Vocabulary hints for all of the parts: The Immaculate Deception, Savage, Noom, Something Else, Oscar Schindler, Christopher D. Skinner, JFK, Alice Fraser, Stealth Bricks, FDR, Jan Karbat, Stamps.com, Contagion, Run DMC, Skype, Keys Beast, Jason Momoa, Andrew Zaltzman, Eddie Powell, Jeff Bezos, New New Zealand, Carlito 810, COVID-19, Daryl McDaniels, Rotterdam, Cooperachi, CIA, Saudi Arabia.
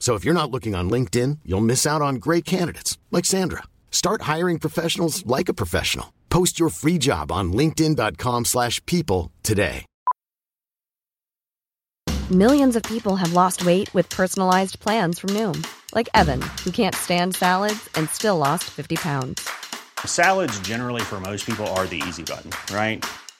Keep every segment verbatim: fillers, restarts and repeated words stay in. So if you're not looking on LinkedIn, you'll miss out on great candidates like Sandra. Start hiring professionals like a professional. Post your free job on linkedin dot com slash people today. Millions of people have lost weight with personalized plans from Noom, like Evan, who can't stand salads and still lost fifty pounds. Salads generally for most people are the easy button, right?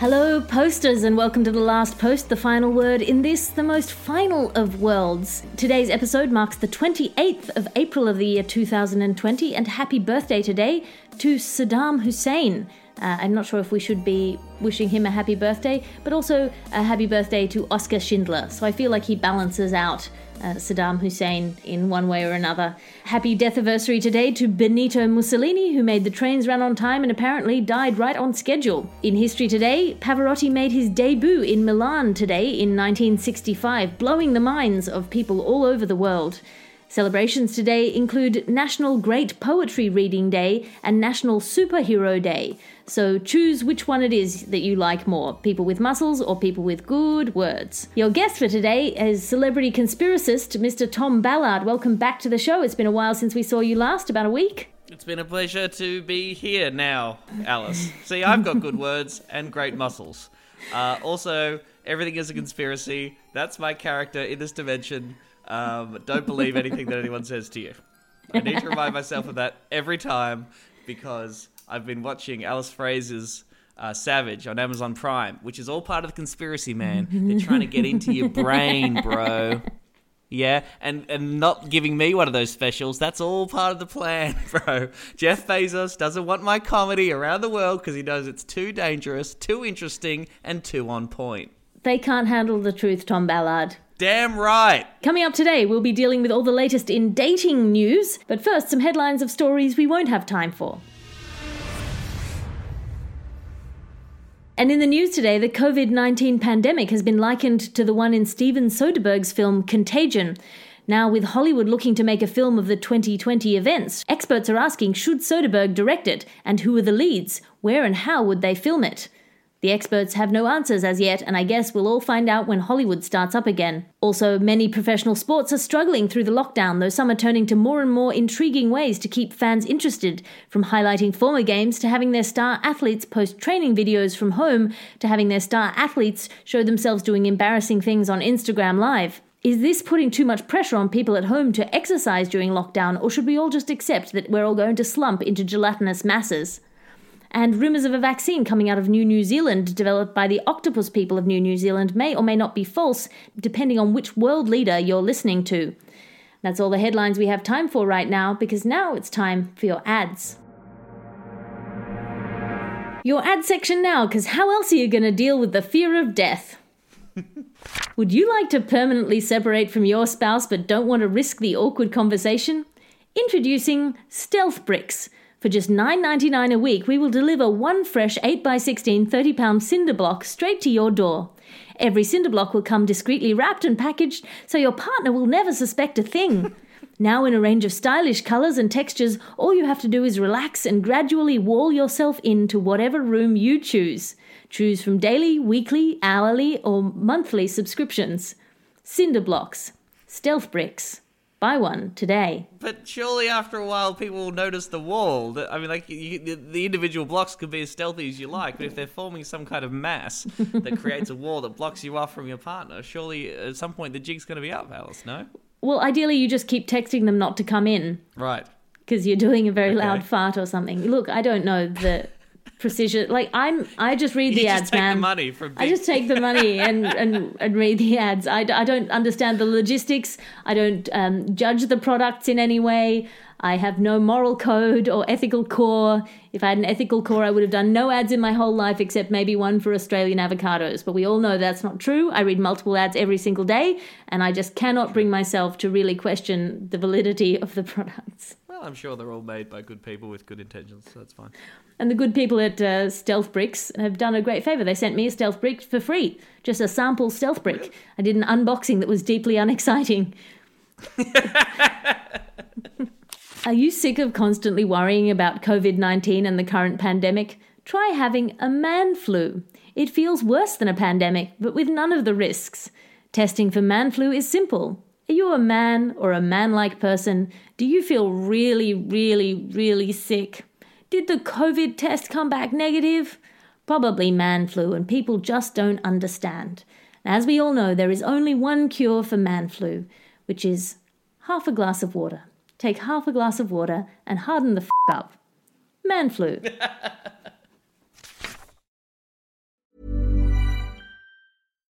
Hello, posters, and welcome to The Last Post, the final word in this, the most final of worlds. Today's episode marks the twenty-eighth of April of the year two thousand twenty, and happy birthday today to Saddam Hussein. Uh, I'm not sure if we should be wishing him a happy birthday, but also a happy birthday to Oscar Schindler. So I feel like he balances out uh, Saddam Hussein in one way or another. Happy death anniversary today to Benito Mussolini, who made the trains run on time and apparently died right on schedule. In history today, Pavarotti made his debut in Milan today in nineteen sixty-five, blowing the minds of people all over the world. Celebrations today include National Great Poetry Reading Day and National Superhero Day. So choose which one it is that you like more, people with muscles or people with good words. Your guest for today is celebrity conspiracist Mister Tom Ballard. Welcome back to the show. It's been a while since we saw you last, about a week. It's been a pleasure to be here now, Alice. See, I've got good words and great muscles. Uh, also, everything is a conspiracy. That's my character in this dimension. Um, don't believe anything that anyone says to you. I need to remind myself of that every time because I've been watching Alice Fraser's uh, Savage on Amazon Prime, which is all part of the conspiracy, man. They're trying to get into your brain, bro. Yeah, and, and not giving me one of those specials. That's all part of the plan, bro. Jeff Bezos doesn't want my comedy around the world because he knows it's too dangerous, too interesting, and too on point. They can't handle the truth, Tom Ballard. Damn right. Coming up today, we'll be dealing with all the latest in dating news, but first, some headlines of stories we won't have time for. And in the news today, the covid nineteen pandemic has been likened to the one in Steven Soderbergh's film Contagion. Now, with Hollywood looking to make a film of the twenty twenty events, experts are asking, should Soderbergh direct it? And who are the leads? Where and how would they film it? The experts have no answers as yet, and I guess we'll all find out when Hollywood starts up again. Also, many professional sports are struggling through the lockdown, though some are turning to more and more intriguing ways to keep fans interested, from highlighting former games to having their star athletes post training videos from home to having their star athletes show themselves doing embarrassing things on Instagram Live. Is this putting too much pressure on people at home to exercise during lockdown, or should we all just accept that we're all going to slump into gelatinous masses? And rumours of a vaccine coming out of New New Zealand developed by the octopus people of New New Zealand may or may not be false, depending on which world leader you're listening to. That's all the headlines we have time for right now, because now it's time for your ads. Your ad section now, because how else are you going to deal with the fear of death? Would you like to permanently separate from your spouse but don't want to risk the awkward conversation? Introducing Stealth Bricks. For just nine dollars and ninety-nine cents a week, we will deliver one fresh eight by sixteen thirty pound cinder block straight to your door. Every cinder block will come discreetly wrapped and packaged so your partner will never suspect a thing. Now in a range of stylish colours and textures, all you have to do is relax and gradually wall yourself into whatever room you choose. Choose from daily, weekly, hourly or monthly subscriptions. Cinder blocks. Stealth Bricks. Buy one today. But surely after a while people will notice the wall. I mean, like, you, the individual blocks could be as stealthy as you like, but if they're forming some kind of mass that creates a wall that blocks you off from your partner, surely at some point the jig's going to be up, Alice, no? Well, ideally you just keep texting them not to come in. Right. Because you're doing a very okay. loud fart or something. Look, I don't know the precision. Like, I'm, I just read the you ads, just take man. The money from big... I just take the money and, and, and read the ads. I, I don't understand the logistics. I don't um, judge the products in any way. I have no moral code or ethical core. If I had an ethical core, I would have done no ads in my whole life except maybe one for Australian avocados. But we all know that's not true. I read multiple ads every single day, and I just cannot bring myself to really question the validity of the products. Well, I'm sure they're all made by good people with good intentions, so that's fine. And the good people at uh, Stealth Bricks have done a great favour. They sent me a Stealth Brick for free, just a sample Stealth Brick. Really? I did an unboxing that was deeply unexciting. Are you sick of constantly worrying about covid nineteen and the current pandemic? Try having a man flu. It feels worse than a pandemic, but with none of the risks. Testing for man flu is simple. Are you a man or a man-like person? Do you feel really, really, really sick? Did the COVID test come back negative? Probably man flu, and people just don't understand. As we all know, there is only one cure for man flu, which is half a glass of water. Take half a glass of water and harden the f*** up. Man flu.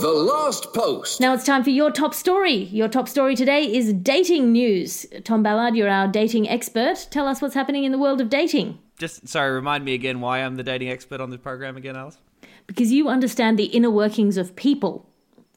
The Last Post. Now it's time for your top story. Your top story today is dating news. Tom Ballard, you're our dating expert. Tell us what's happening in the world of dating. Just, sorry, remind me again why I'm the dating expert on the program again, Alice. Because you understand the inner workings of people,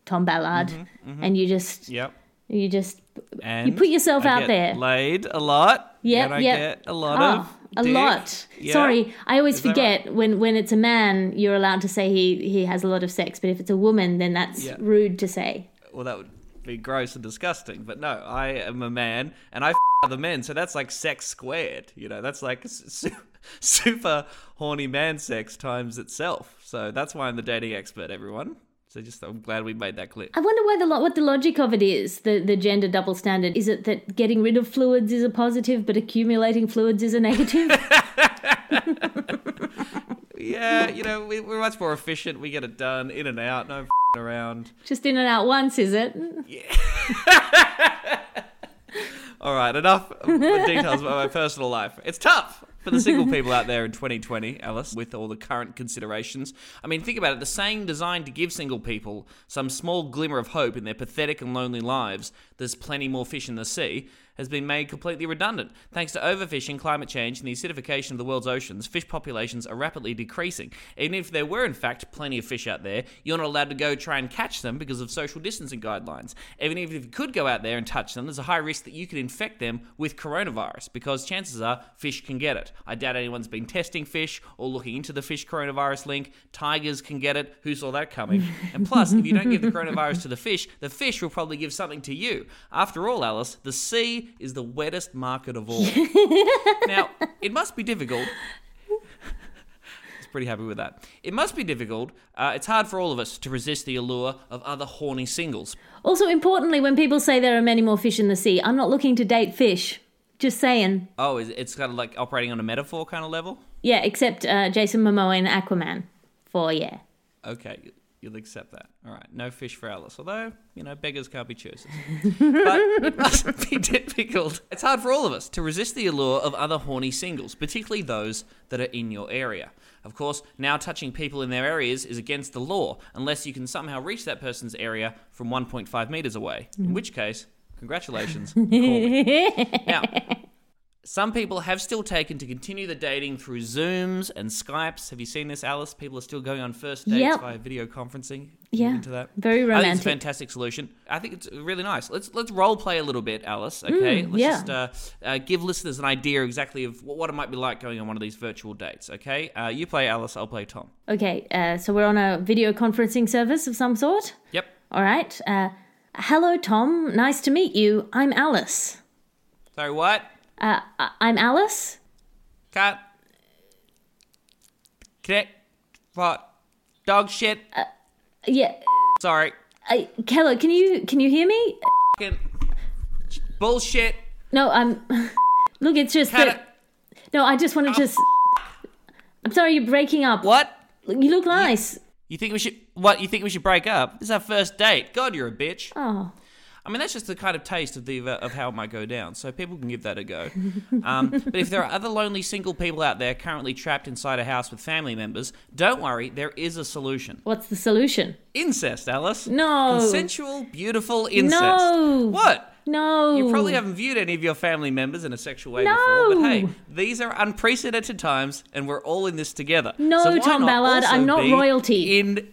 Tom Ballard, mm-hmm, mm-hmm. and you just, yep. you just, and you put yourself I out get there. Laid a lot. Yeah, I yep. get a lot oh, of a dick. lot. Yep. Sorry, I always Is forget right? when, when it's a man, you're allowed to say he, he has a lot of sex, but if it's a woman, then that's yep. rude to say. Well, that would be gross and disgusting. But no, I am a man, and I f- other men, so that's like sex squared. You know, that's like su- super horny man sex times itself. So that's why I'm the dating expert, everyone. So just I'm glad we made that clear. I wonder why the lo- what the logic of it is, the, the gender double standard. Is it that getting rid of fluids is a positive but accumulating fluids is a negative? Yeah, you know, we, we're much more efficient. We get it done, in and out, no f***ing around. Just in and out once, is it? Yeah. All right, enough details about my personal life. It's tough for the single people out there in twenty twenty, Alice, with all the current considerations. I mean, think about it. The saying designed to give single people some small glimmer of hope in their pathetic and lonely lives, there's plenty more fish in the sea, has been made completely redundant. Thanks to overfishing, climate change, and the acidification of the world's oceans, fish populations are rapidly decreasing. Even if there were, in fact, plenty of fish out there, you're not allowed to go try and catch them because of social distancing guidelines. Even if you could go out there and touch them, there's a high risk that you could infect them with coronavirus because chances are fish can get it. I doubt anyone's been testing fish or looking into the fish coronavirus link. Tigers can get it. Who saw that coming? And plus, if you don't give the coronavirus to the fish, the fish will probably give something to you. After all, Alice, the sea is the wettest market of all. Now, it must be difficult. Pretty happy with that. It must be difficult. Uh, it's hard for all of us to resist the allure of other horny singles. Also, importantly, when people say there are many more fish in the sea, I'm not looking to date fish. Just saying. Oh, it's kind of like operating on a metaphor kind of level? Yeah, except uh, Jason Momoa and Aquaman. For, yeah. Okay, you'll accept that. All right, no fish for Alice. Although, you know, beggars can't be choosers. But it must be difficult. It's hard for all of us to resist the allure of other horny singles, particularly those that are in your area. Of course, now touching people in their areas is against the law, unless you can somehow reach that person's area from one point five meters away, in which case, congratulations, call me. Now, some people have still taken to continue the dating through Zooms and Skypes. Have you seen this, Alice? People are still going on first dates yep. via video conferencing. Yeah, into that. Very romantic. I think it's a fantastic solution. I think it's really nice. Let's let's role play a little bit, Alice, okay? Mm, let's yeah. just uh, uh, give listeners an idea exactly of what it might be like going on one of these virtual dates, okay? Uh, you play Alice, I'll play Tom. Okay, uh, so we're on a video conferencing service of some sort? Yep. All right. Uh, hello, Tom. Nice to meet you. I'm Alice. Sorry, what? Uh, I'm Alice. Cat. Connect. What? Dog shit. Uh, yeah. Sorry. Uh, Kello, can you can you hear me? Fucking bullshit. No, I'm. Look, it's just Cat that. A... No, I just wanted oh, to. Just... I'm sorry, you're breaking up. What? You look nice. You, you think we should? What? You think we should break up? This is our first date. God, you're a bitch. Oh. I mean, that's just the kind of taste of the of how it might go down, so people can give that a go. Um, but if there are other lonely single people out there currently trapped inside a house with family members, don't worry, there is a solution. What's the solution? Incest, Alice. No. Consensual, beautiful incest. No. What? No. You probably haven't viewed any of your family members in a sexual way no. before, but hey, these are unprecedented times, and we're all in this together. No, so Tom Ballard, I'm not royalty. In...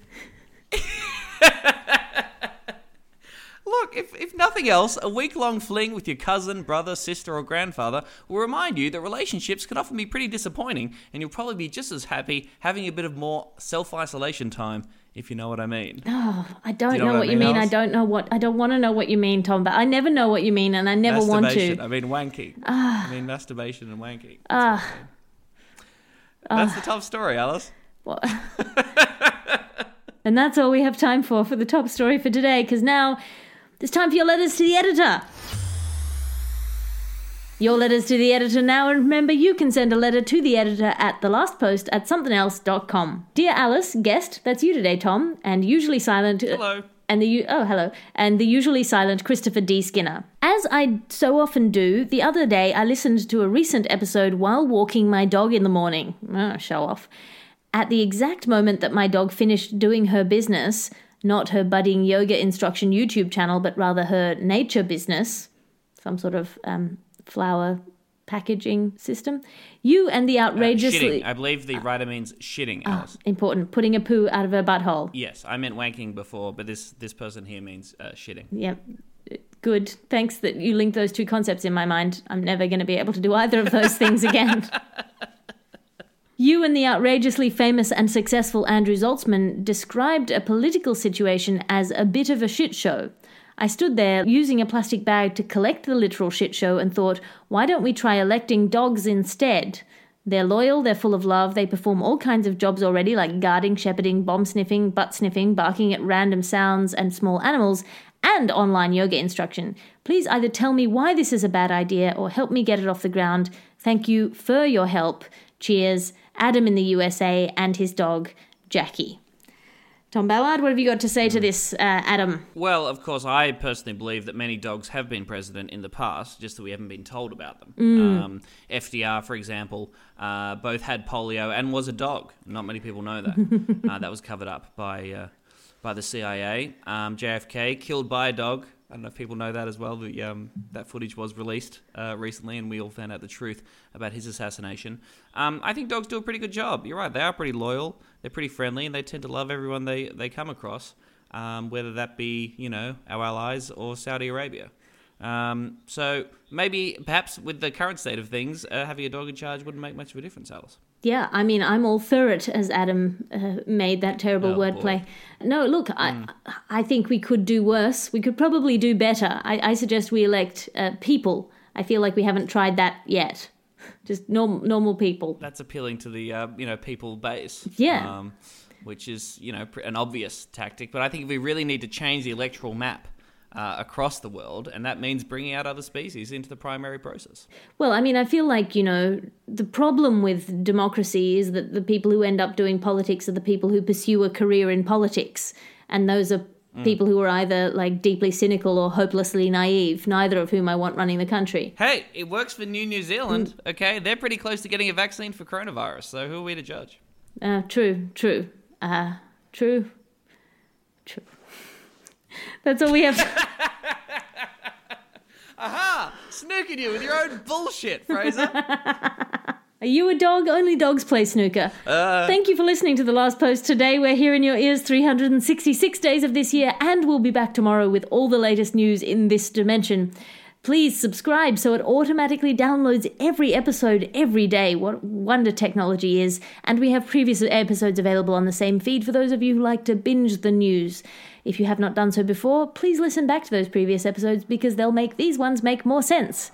Look, if, if nothing else, a week-long fling with your cousin, brother, sister, or grandfather will remind you that relationships can often be pretty disappointing, and you'll probably be just as happy having a bit of more self-isolation time, if you know what I mean. Oh, I don't Do you know, know what, what I mean, you mean. Alice? I don't know what I don't want to know what you mean, Tom. But I never know what you mean, and I never want to. I mean, wanky. Uh, I mean, masturbation and wanky. That's, uh, I mean. That's uh, the top story, Alice. What? And that's all we have time for for the top story for today, because now. It's time for your letters to the editor. Your letters to the editor now, and remember you can send a letter to the editor at the last post at something else dot com. Dear Alice, guest, that's you today, Tom, and usually silent... Hello. And the oh hello and the usually silent Christopher D. Skinner. As I so often do, the other day I listened to a recent episode while walking my dog in the morning. Oh, show off. At the exact moment that my dog finished doing her business... Not her budding yoga instruction YouTube channel, but rather her nature business, some sort of um, flower packaging system. You and the outrageously... Uh, I believe the writer uh, means shitting, Alice. Uh, important. Putting a poo out of her butthole. Yes, I meant wanking before, but this, this person here means uh, shitting. Yep. Good. Thanks that you linked those two concepts in my mind. I'm never going to be able to do either of those things again. You and the outrageously famous and successful Andrew Zaltzman described a political situation as a bit of a shit show. I stood there using a plastic bag to collect the literal shit show and thought, why don't we try electing dogs instead? They're loyal, they're full of love, they perform all kinds of jobs already like guarding, shepherding, bomb sniffing, butt sniffing, barking at random sounds and small animals, and online yoga instruction. Please either tell me why this is a bad idea or help me get it off the ground. Thank you for your help. Cheers. Adam in the U S A and his dog, Jackie. Tom Ballard, what have you got to say to this, uh, Adam? Well, of course, I personally believe that many dogs have been president in the past, just that we haven't been told about them. Mm. Um, F D R, for example, uh, both had polio and was a dog. Not many people know that. uh, that was covered up by... Uh, by the C I A. Um, J F K killed by a dog. I don't know if people know that as well. The, um, that footage was released uh, recently, and we all found out the truth about his assassination. Um, I think dogs do a pretty good job. You're right. They are pretty loyal. They're pretty friendly, and they tend to love everyone they, they come across, um, whether that be, you know, our allies or Saudi Arabia. Um, so maybe, perhaps, with the current state of things, uh, having a dog in charge wouldn't make much of a difference, Alice. Yeah, I mean, I'm all for it, as Adam uh, made that terrible oh, wordplay. No, look, mm. I I think we could do worse. We could probably do better. I, I suggest we elect uh, people. I feel like we haven't tried that yet. Just norm, normal people. That's appealing to the uh, you know people base. Yeah. Um, which is you know an obvious tactic, but I think we really need to change the electoral map. Uh, across the world, and that means bringing out other species into the primary process. Well, I mean, I feel like, you know, the problem with democracy is that the people who end up doing politics are the people who pursue a career in politics, and those are mm. people who are either, like, deeply cynical or hopelessly naive, neither of whom I want running the country. Hey, it works for New New Zealand, mm. okay? They're pretty close to getting a vaccine for coronavirus, so who are we to judge? Uh, true, true, uh, true, true. That's all we have. Aha! Snookered you with your own bullshit, Fraser. Are you a dog? Only dogs play snooker. Uh, Thank you for listening to The Last Post today. We're here in your ears three hundred sixty-six days of this year, and we'll be back tomorrow with all the latest news in this dimension. Please subscribe so it automatically downloads every episode every day. What wonder technology is. And we have previous episodes available on the same feed for those of you who like to binge the news. If you have not done so before, please listen back to those previous episodes because they'll make these ones make more sense.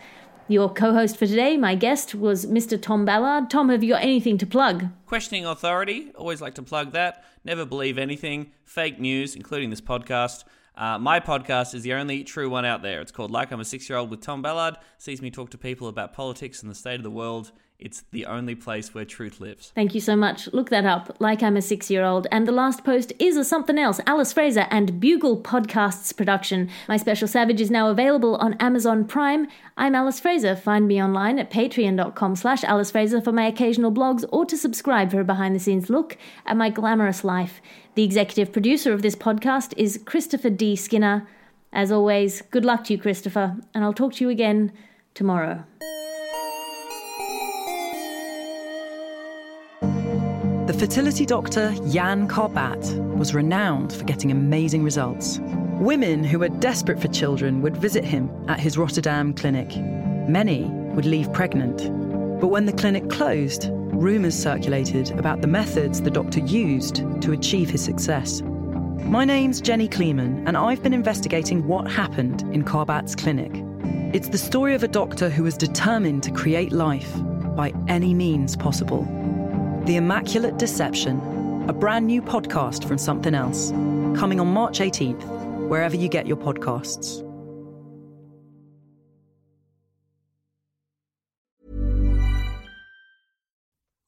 Your co-host for today, my guest, was Mister Tom Ballard. Tom, have you got anything to plug? Questioning authority. Always like to plug that. Never believe anything. Fake news, including this podcast. Uh, my podcast is the only true one out there. It's called Like I'm a Six-Year-Old with Tom Ballard. Sees me talk to people about politics and the state of the world. It's the only place where truth lives. Thank you so much. Look that up, Like I'm a Six-Year-Old. And The Last Post is a Something Else, Alice Fraser and Bugle Podcasts production. My special Savage is now available on Amazon Prime. I'm Alice Fraser. Find me online at patreon.com slash Alice Fraser for my occasional blogs or to subscribe for a behind-the-scenes look at my glamorous life. The executive producer of this podcast is Christopher D. Skinner. As always, good luck to you, Christopher, and I'll talk to you again tomorrow. The fertility doctor Jan Karbat was renowned for getting amazing results. Women who were desperate for children would visit him at his Rotterdam clinic. Many would leave pregnant. But when the clinic closed, rumours circulated about the methods the doctor used to achieve his success. My name's Jenny Kleeman, and I've been investigating what happened in Karbat's clinic. It's the story of a doctor who was determined to create life by any means possible. The Immaculate Deception, a brand new podcast from Something Else, coming on March eighteenth, wherever you get your podcasts.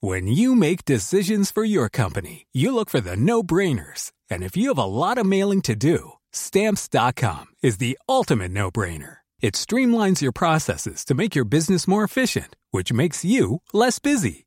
When you make decisions for your company, you look for the no-brainers. And if you have a lot of mailing to do, Stamps dot com is the ultimate no-brainer. It streamlines your processes to make your business more efficient, which makes you less busy.